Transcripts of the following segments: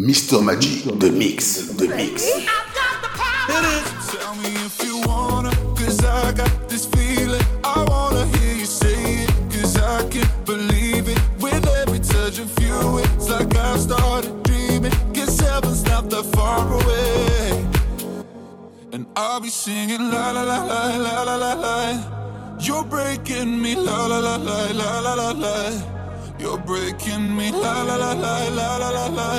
Mr. Magic de Mix, de Mix. Tell me if you wanna, cause I got this feeling. I wanna hear you say it, cause I can't believe it. With every touch of you, it's like I've started dreaming. Guess heaven's not that far away. And I'll be singing la la la la la la la la. You're breaking me la la la la la la la la. You're breaking me la la la la la la la la.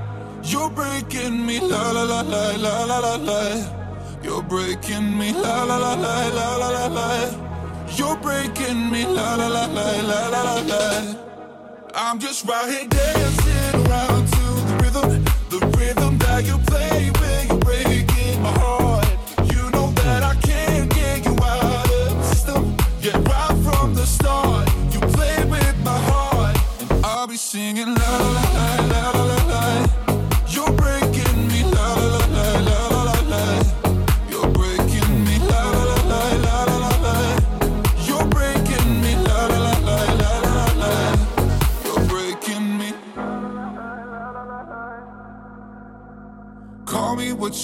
You're breaking me la la la la la la la la. You're breaking me la la la la la la la la. You're breaking me la la la la la la la. I'm just right here dancing around to the rhythm that you play when you're breaking my heart. You know that I can't get you out of the system. Yeah, right from the start, you play with my heart. I'll be singing la la la la la la. You're breaking me la la la la la la la. You're breaking me la la la la la la la. You're breaking me la la la la la la la. You're breaking me. Call me what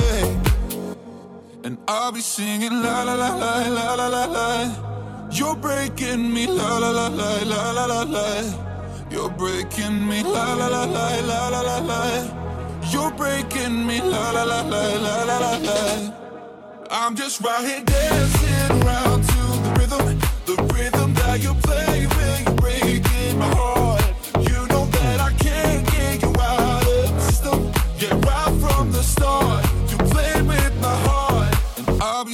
And I'll be singing la la la la la la la la. You're breaking me la la la la la la la la. You're breaking me, la la la la la la la la. You're breaking me, la la la la la la la. I'm just right here dancing around to the rhythm that you play when you're breaking my heart. You know that I can't get you out of the system. Yeah, right from the start, you play with my heart, and I'll be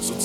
So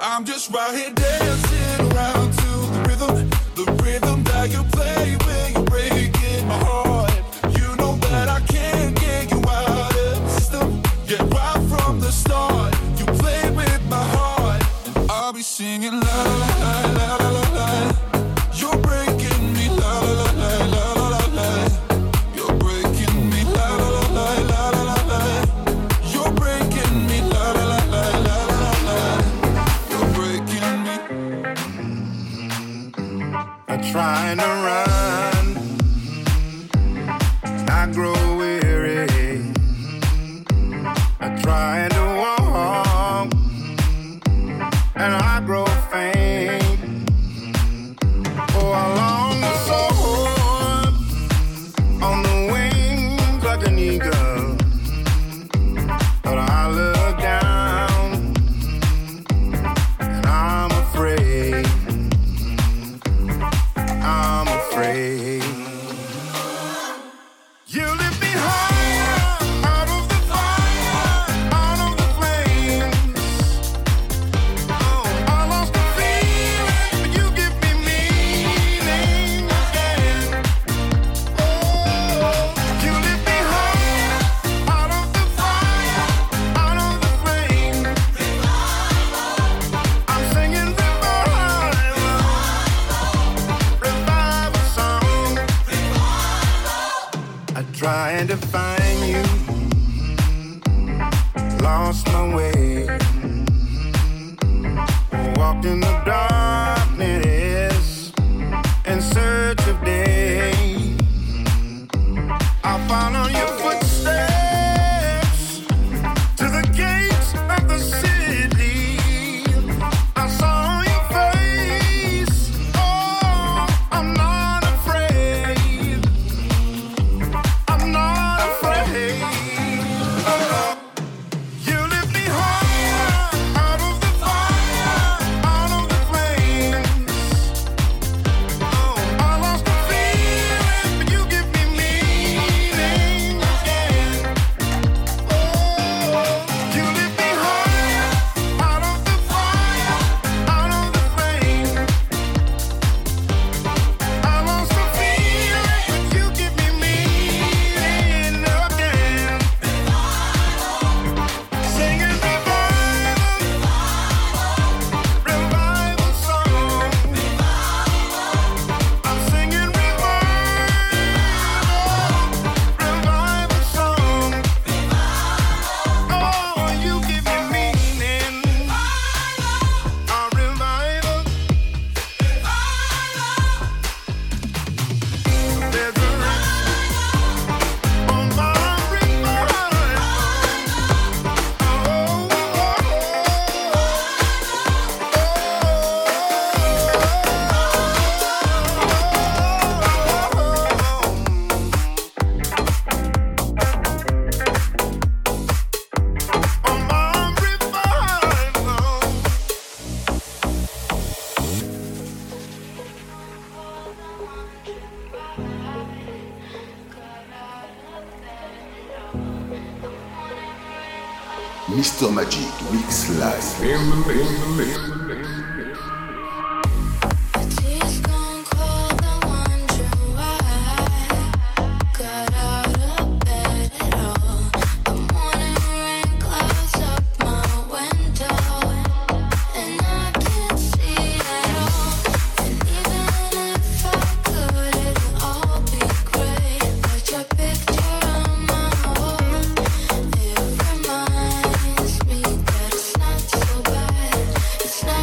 I'm just right here dancing around to the rhythm that you play when you're breaking my heart. You know that I can't get you out of the system. Yeah, right from the start, you play with my heart. I'll be singing la la la la la la. You're breaking me la la la la la la la. You're breaking me la la la la la la. You're breaking me la la la la la la. You're breaking me. I'm trying to run, I grow weary, I'm trying to walk, and I grow faint. Oh, I long to soar on the wings like an eagle, but I look down and I'm afraid. I'm afraid. Trying to find you, lost my way, walked in the darkness in search of day. I follow your footsteps to the gates of the city. I saw your face, oh, I'm not. Mr. Magic Mix Live in the it's not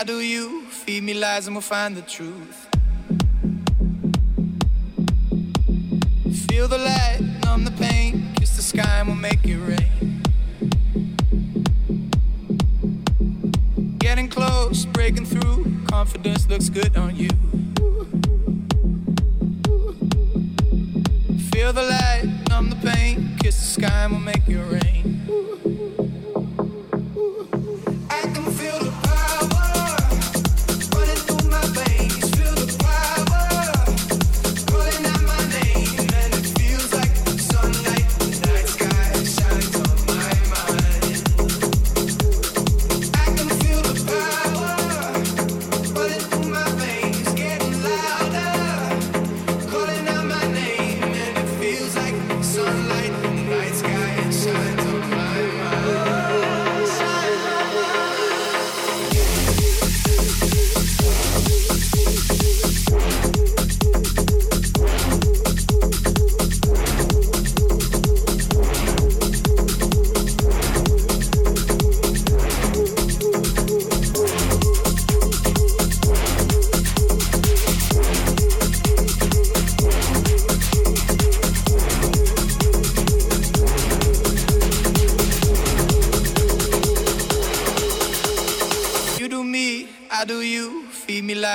How do you feed me lies and we'll find the truth? Feel the light, numb the pain, kiss the sky and we'll make it rain. Getting close, breaking through, confidence looks good on you. Feel the light, numb the pain, kiss the sky and we'll make it rain.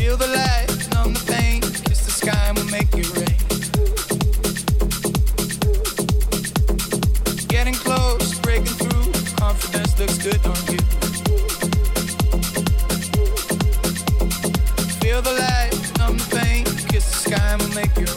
Feel the light, numb the pain, kiss the sky and we'll make it rain. Getting close, breaking through, confidence looks good on you. Feel the light, numb the pain, kiss the sky and we'll make it rain. Get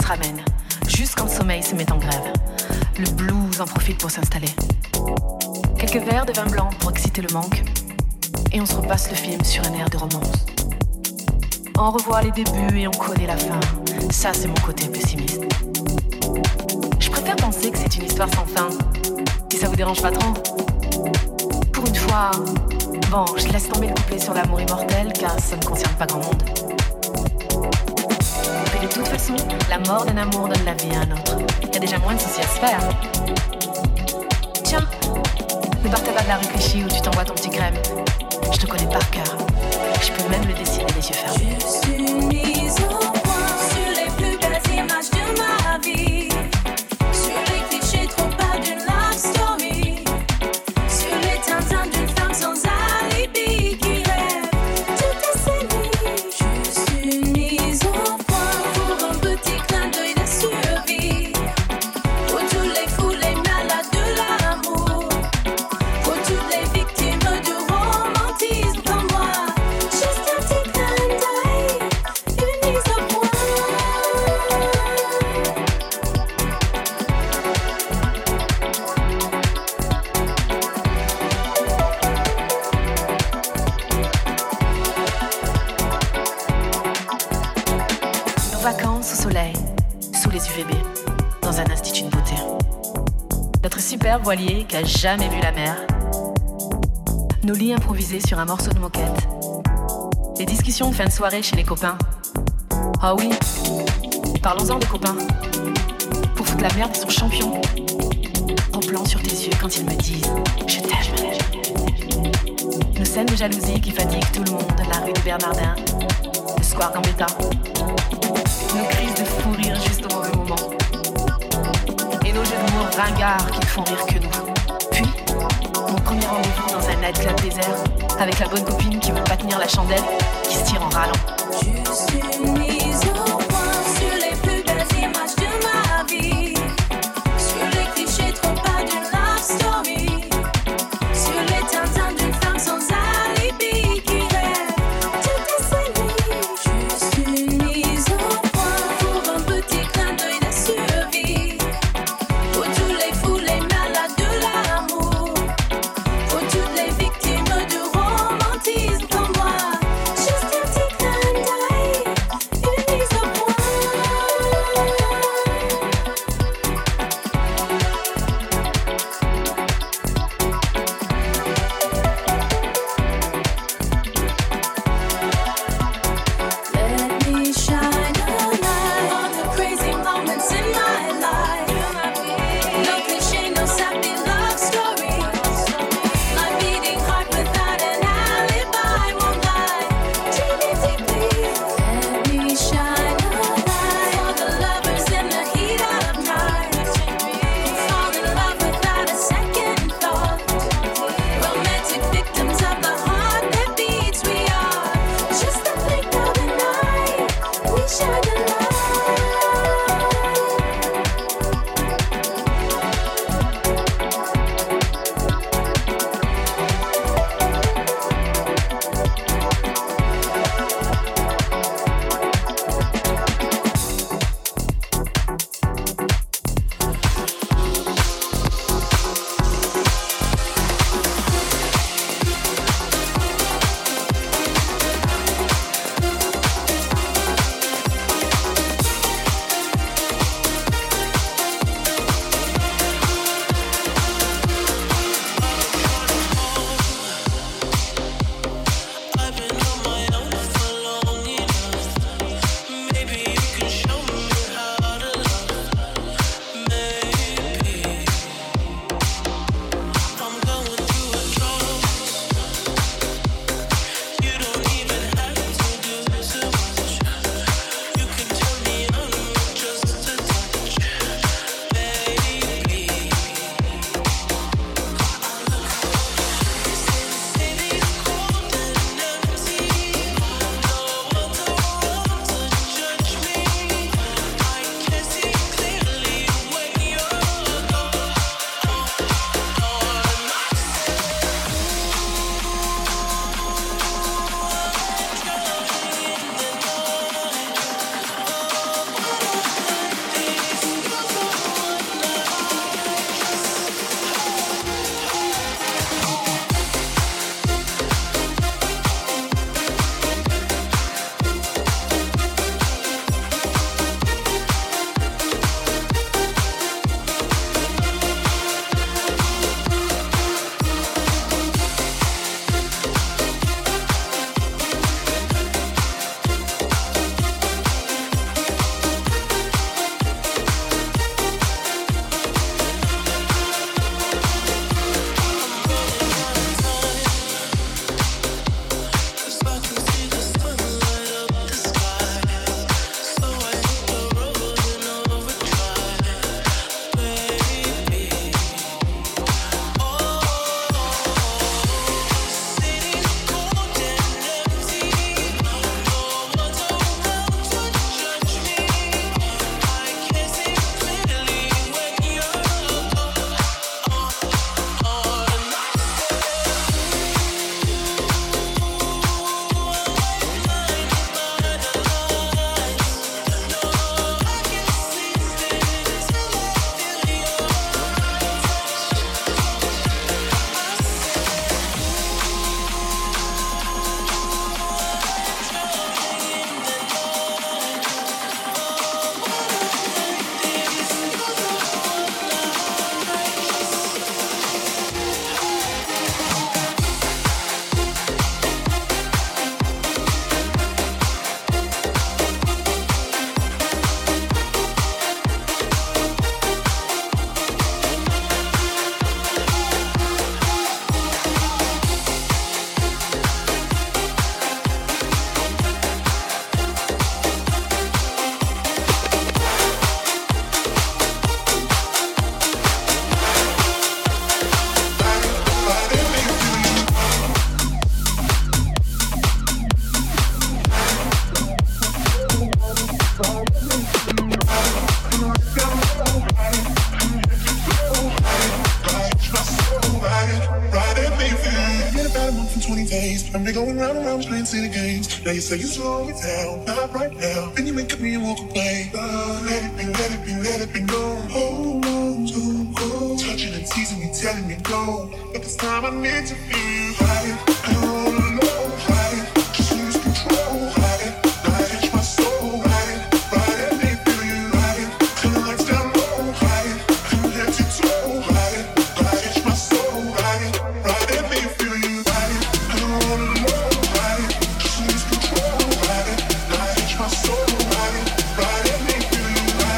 se ramène. Juste quand le sommeil se met en grève. Le blues en profite pour s'installer. Quelques verres de vin blanc pour exciter le manque. Et on se repasse le film sur un air de romance. On revoit les débuts et on connaît la fin. Ça, c'est mon côté pessimiste. Je préfère penser que c'est une histoire sans fin. Si ça vous dérange pas trop. Pour une fois, bon, je laisse tomber le couplet sur l'amour immortel car ça ne concerne pas grand monde. Mais de toute façon, la mort d'un amour donne la vie à un autre. Il y a déjà moins de soucis à se faire. Tiens, ne pars pas de la réfléchie où tu t'envoies ton petit crème. Je te connais par cœur. Je peux même le dessiner les yeux fermés. Je suis mise au point sur les plus belles images de ma vie. Sur les clichés trop bas d'une love story. Sur les tintins d'une femme sans alibi qui rêve tout assaini. Je suis mise au point pour un petit clin d'œil de survie. Pour tous les fous, les malades de l'amour. Pour toutes les victimes du romantisme comme moi. Vacances au soleil, sous les UVB, dans un institut de beauté. Notre super voilier qui a jamais vu la mer. Nos lits improvisés sur un morceau de moquette. Les discussions de fin de soirée chez les copains. Ah oui, parlons-en des copains. Pour foutre la merde, ils sont champions. Au plan sur tes yeux quand ils me disent « Je t'aime ». Nos scènes de jalousie qui fatiguent tout le monde, la rue de Bernardin, le square Gambetta. Nos crises de fou rire juste au mauvais moment. Et nos jeux de mots ringards qui ne font rire que nous. Puis, mon premier rendez-vous dans un nightclub désert, avec la bonne copine qui veut pas tenir la chandelle, qui se tire en râlant. Je suis mise au point sur les plus belles images de ma vie. Sur les clichés trop bas d'une love story. Sur les tintins d'une femme sans alibi qui rêve tout assaini. Je suis mise au point. Just a tick and die. see the games. Now you say you slow me down, not right now. Then you make up me and walk away. Let it be, let it be, let it be known. Hold on to go. Touching and teasing me, telling me no. But this time I need to feel right. I don't know, right. Just lose control, right. I catch my soul, right. Right at me, feel you, right. Till the lights down low, right. I'm head to toe, right. I catch my soul, right. Right at me, feel you, right. I don't know, right. Just lose control, right. I catch my soul, right. Right at me, feel you, right.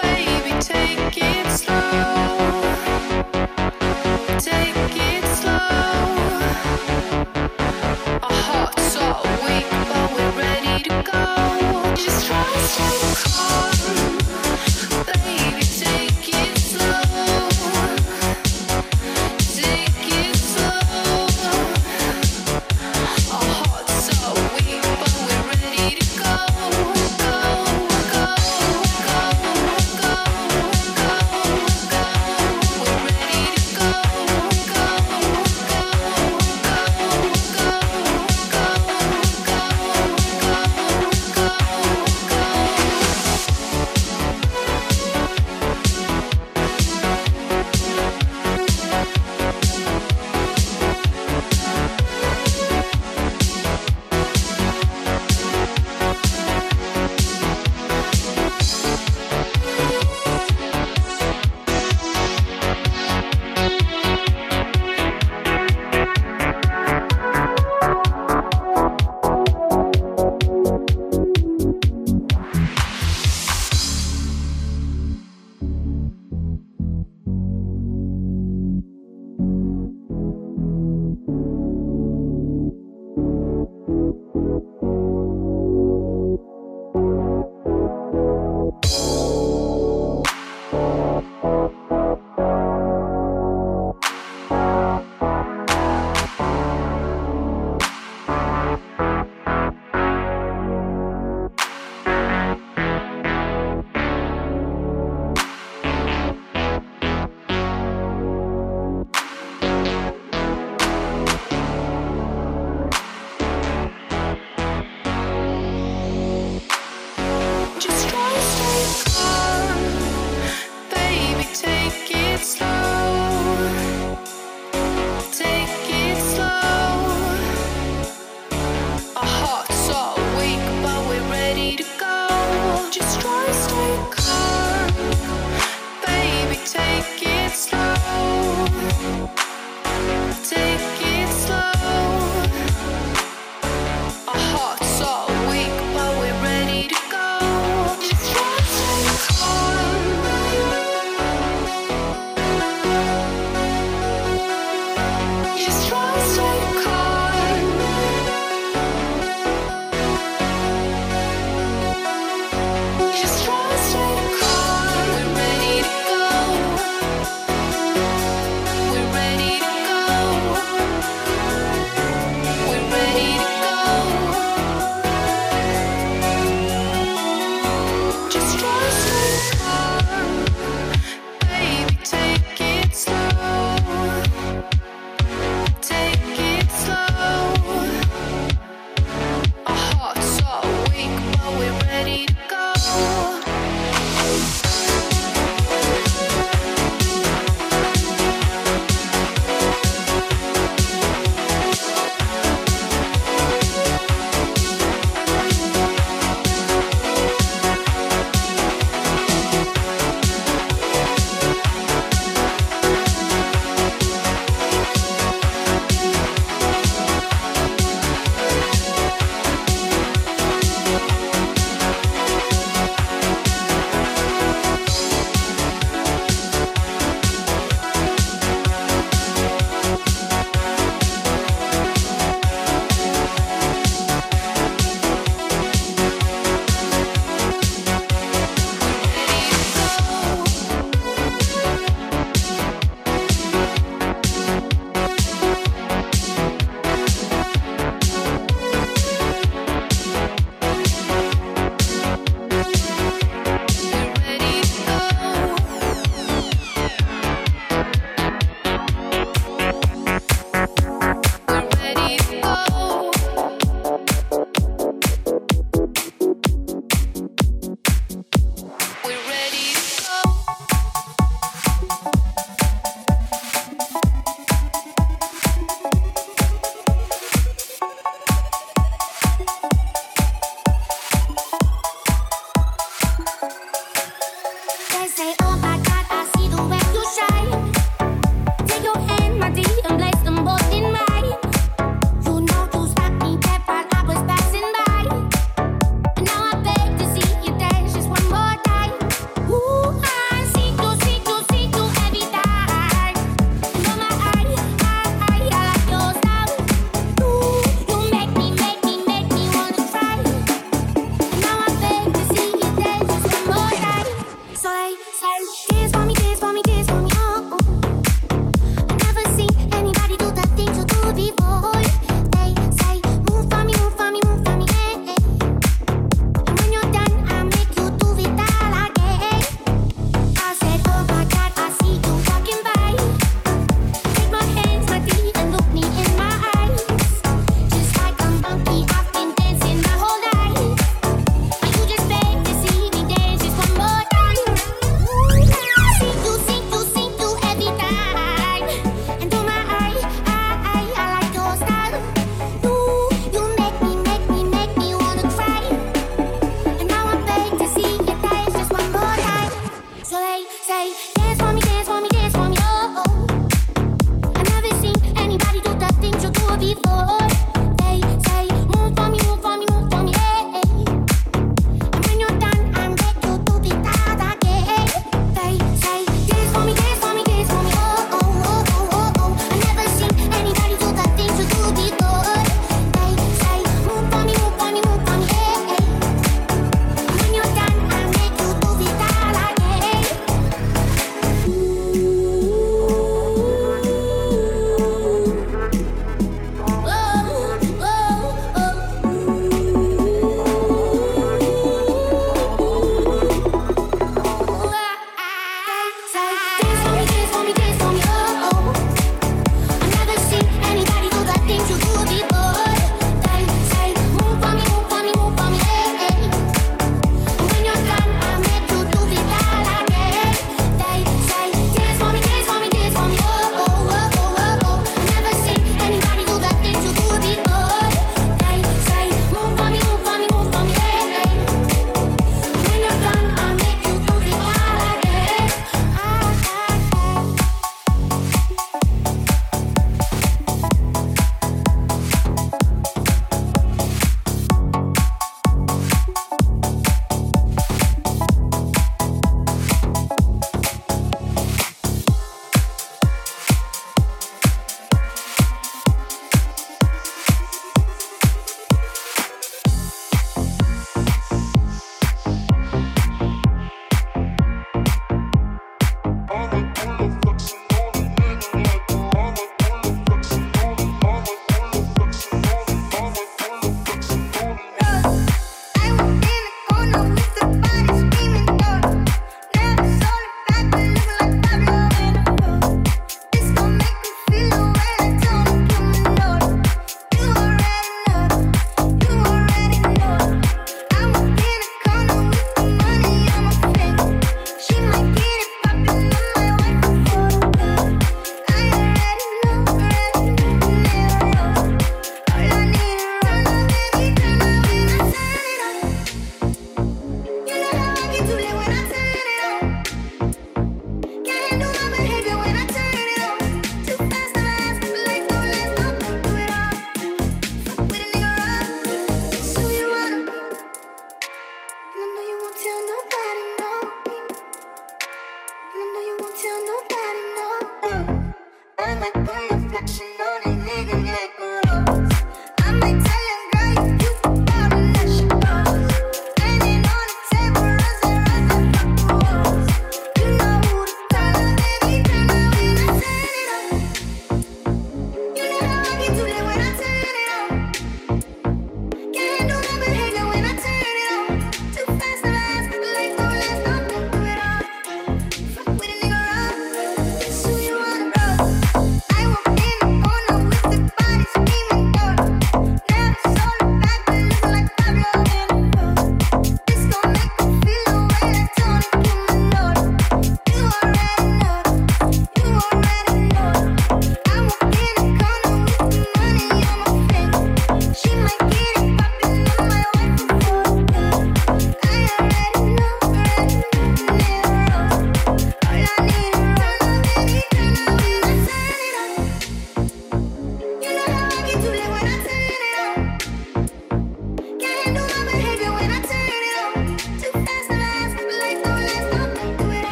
Baby, take it slow.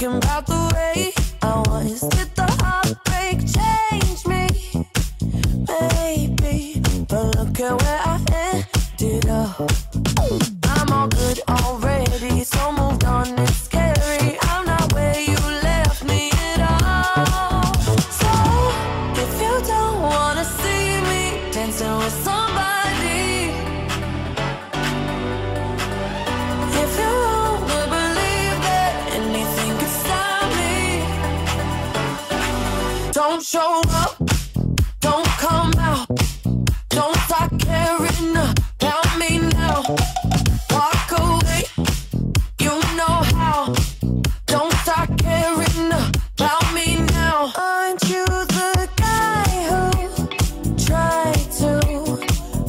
thinking about the way I was. Did the heartbreak change me? Maybe, but look at where I ended up. I'm all good already, so moved on, it's scary. I'm not where you left me at all. So, if you don't wanna see me dancing with somebody, if you only believe that anything could stop me, don't show up, don't come out, don't start caring about me now. Walk away, you know how. Don't start caring about me now. Aren't you the guy who tried to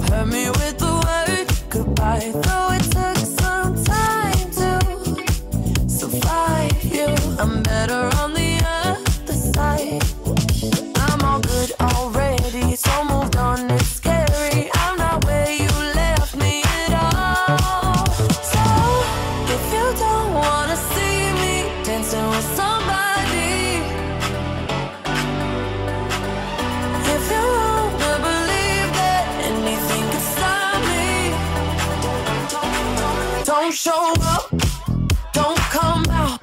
hurt me with the word goodbye? Though it took some time to survive you, I'm better on the other side. I'm all good already, so moved on, it's scary. I'm not where you left me at all. So, if you don't wanna see me dancing with somebody, if you only believe that anything could stop me, don't show up, don't come out,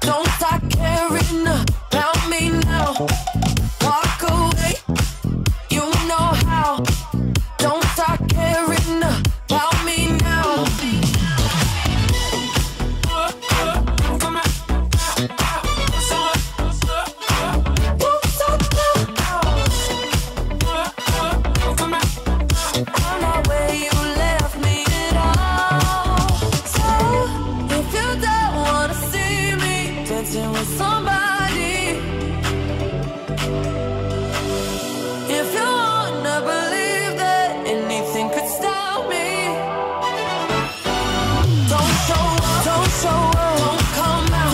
don't start caring about me now. Walk away, you know how. Don't start caring about me now. Don't start now. I'm not where you left me at all. So if you don't wanna see me dancing with somebody, if you wanna believe that anything could stop me, don't show up, don't show up, don't come out,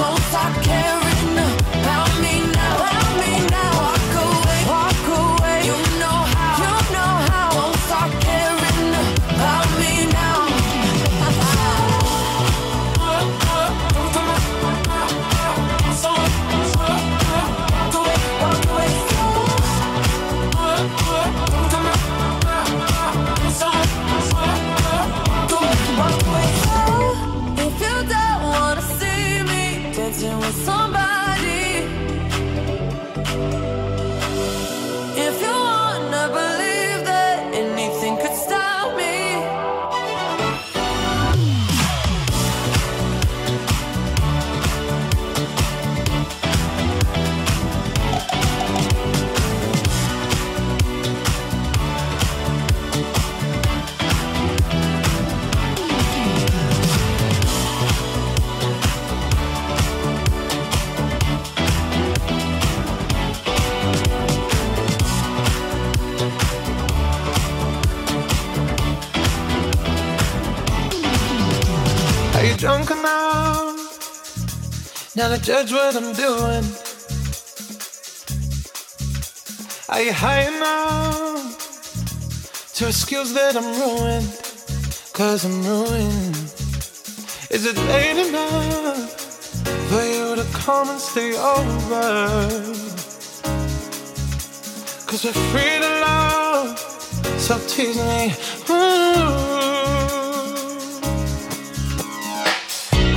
don't stop caring about me now, walk away, you know how, don't stop caring about me now. If you don't wanna see me dancing with somebody, if you wanna believe that anything could stop me. Are you drunk enough now to judge what I'm doing? Are you high enough to excuse that I'm ruined? 'Cause I'm ruined. Is it late enough for you to come and stay over? 'Cause we're free to love, so tease me. Ooh.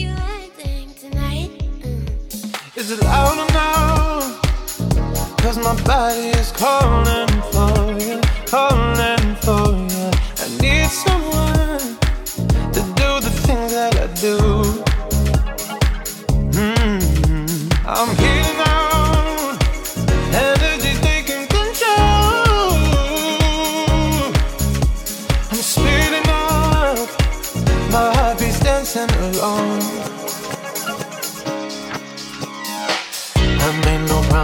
You acting tonight? Is it loud enough? 'Cause my body is calling for you, calling for you. I need someone to do the things that I do. I'm healing out, energy's taking control. on. I made no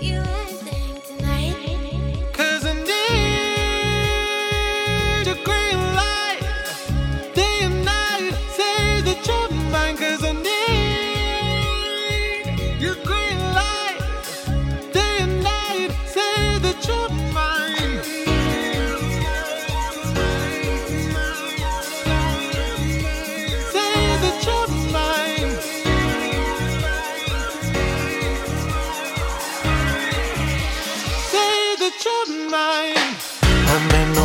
You ain't saying tonight, 'cause I need your green light, day and night. Say that you're mine, 'cause I need your green light, day and night. Say that you're mine. I made no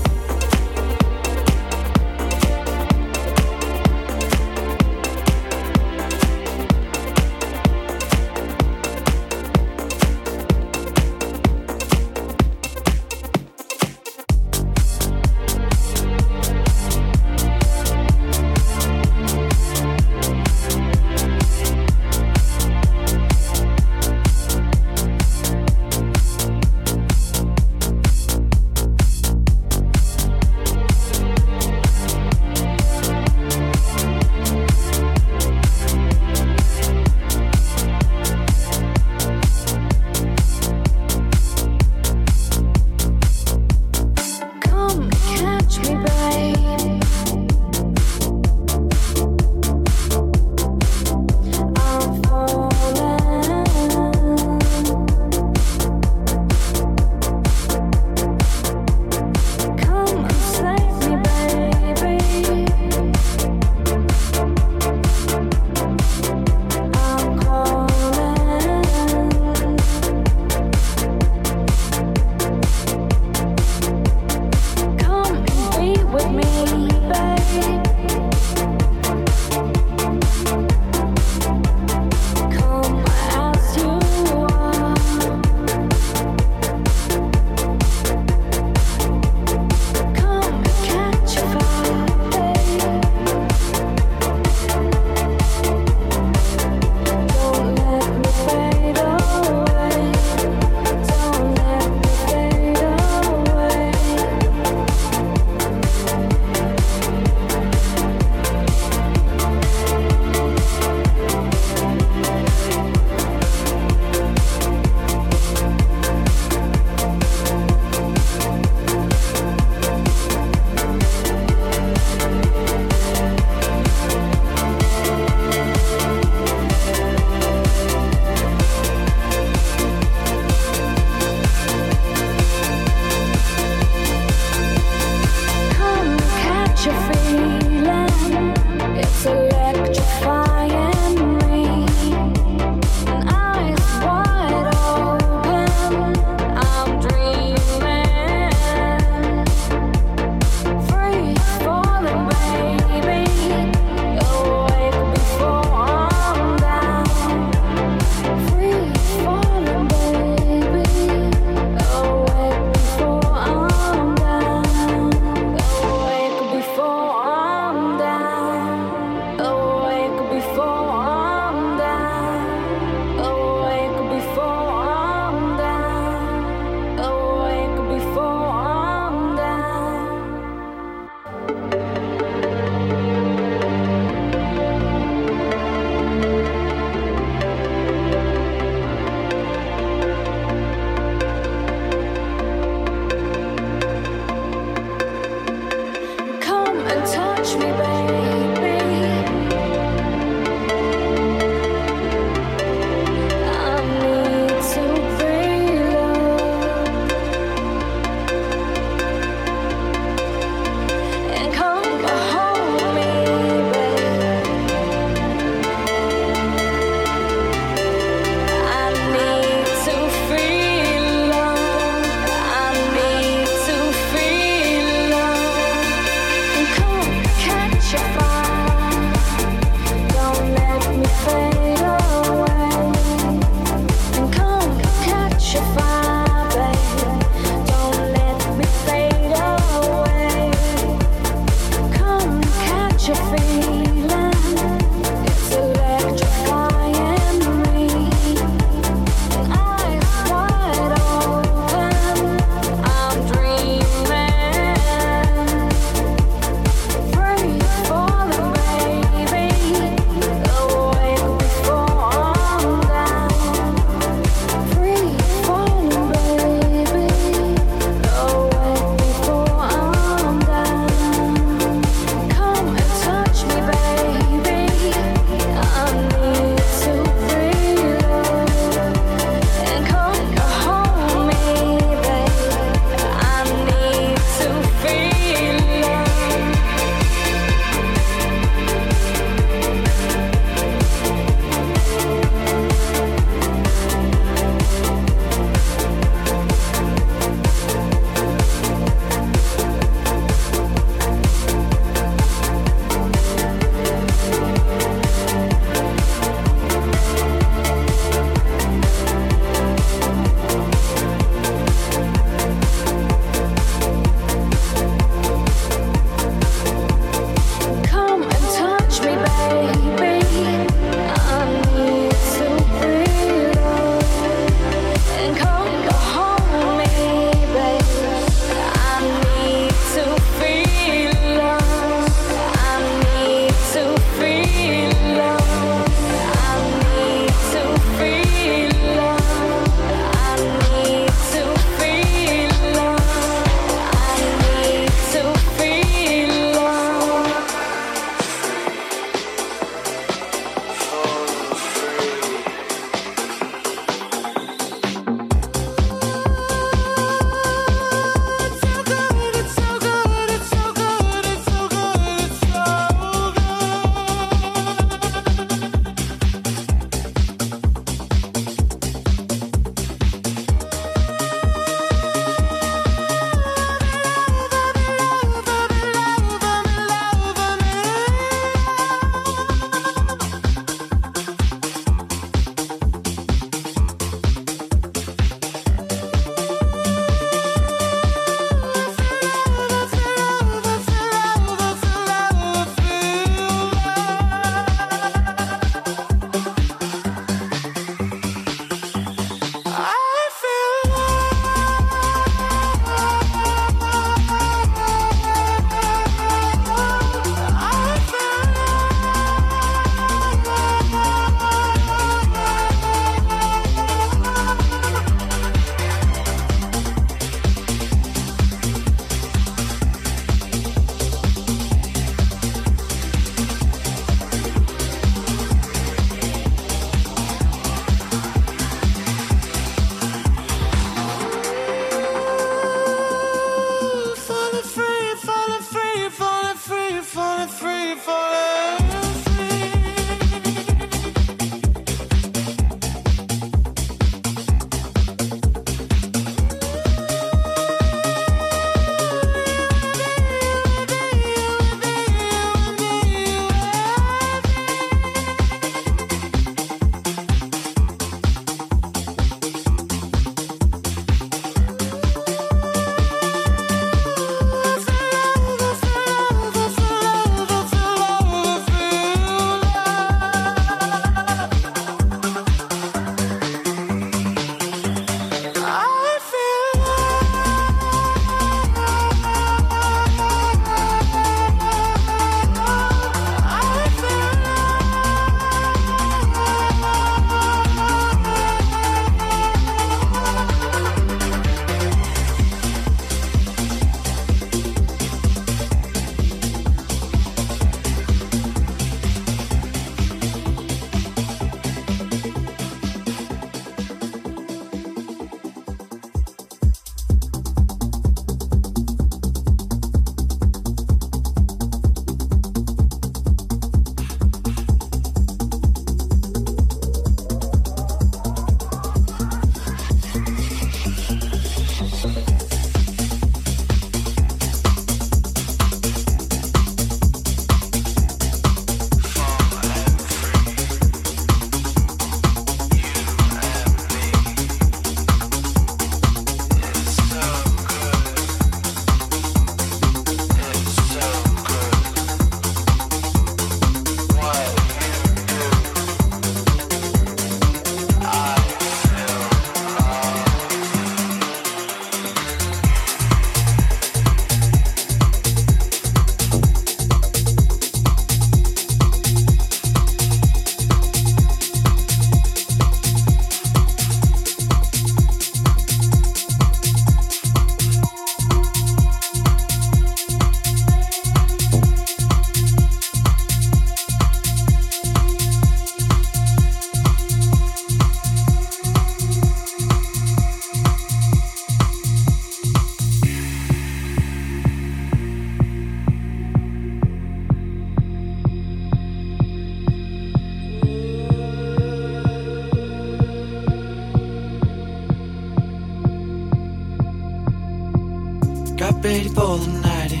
ready for the night in.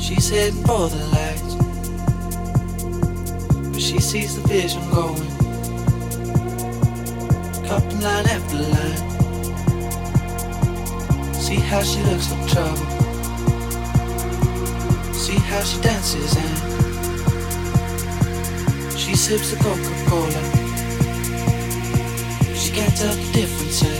She's heading for the lights, but she sees the vision going. Cupping line after line. See how she looks for trouble. See how she dances and she sips the Coca-Cola. She can't tell the difference, eh?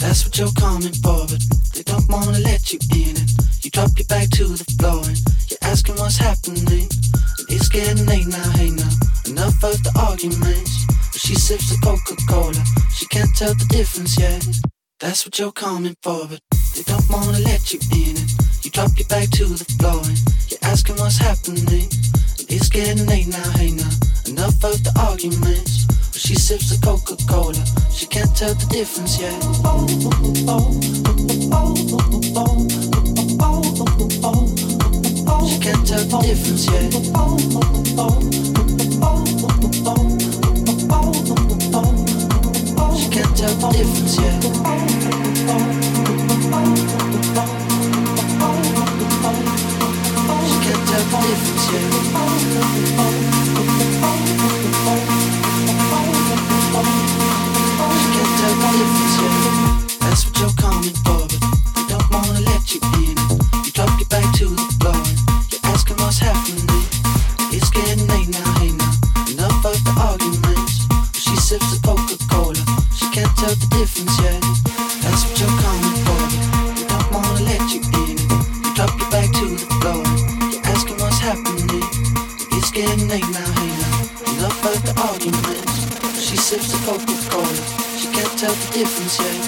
That's what you're coming for, but they don't wanna let you in it. You drop your back to the floor and you're asking what's happening. And it's getting late now, hey now, enough of the arguments. But she sips the Coca-Cola, she can't tell the difference yet. That's what you're coming for, but they don't wanna let you in it. You drop your back to the floor and you're asking what's happening. And it's getting late now, hey now, enough of the arguments. She sips the Coca-Cola, she can't tell the difference yet. She can't tell the difference yet. She can't tell the difference yet. She can't tell the difference yet. That's what you're coming for, but they don't wanna let you in. You drop your back to the floor, you're asking what's happening. It's getting late now, hey now, enough of the arguments. But she sips the Coca-Cola, she can't tell the difference yet. That's what you're coming for, but they don't wanna let you in. You drop your back to the floor, you're asking what's happening. It's getting late now, hey now, enough of the arguments. She sips the Coca-Cola, she can't tell the difference yet.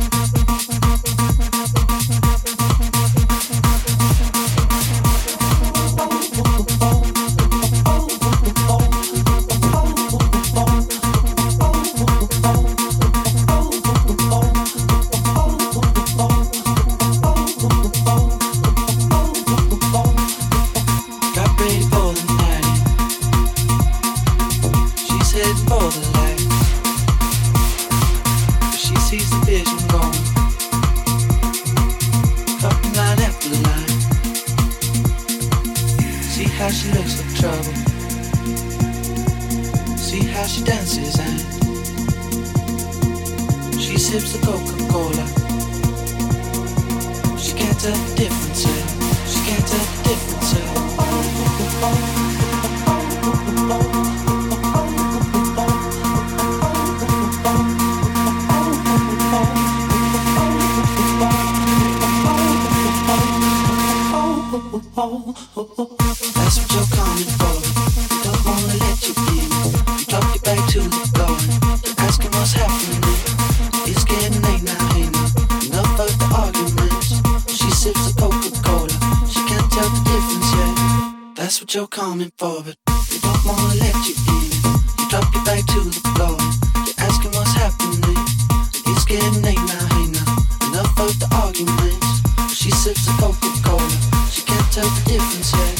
Enough of the arguments. She sips the Coca-Cola, she can't tell the difference yet.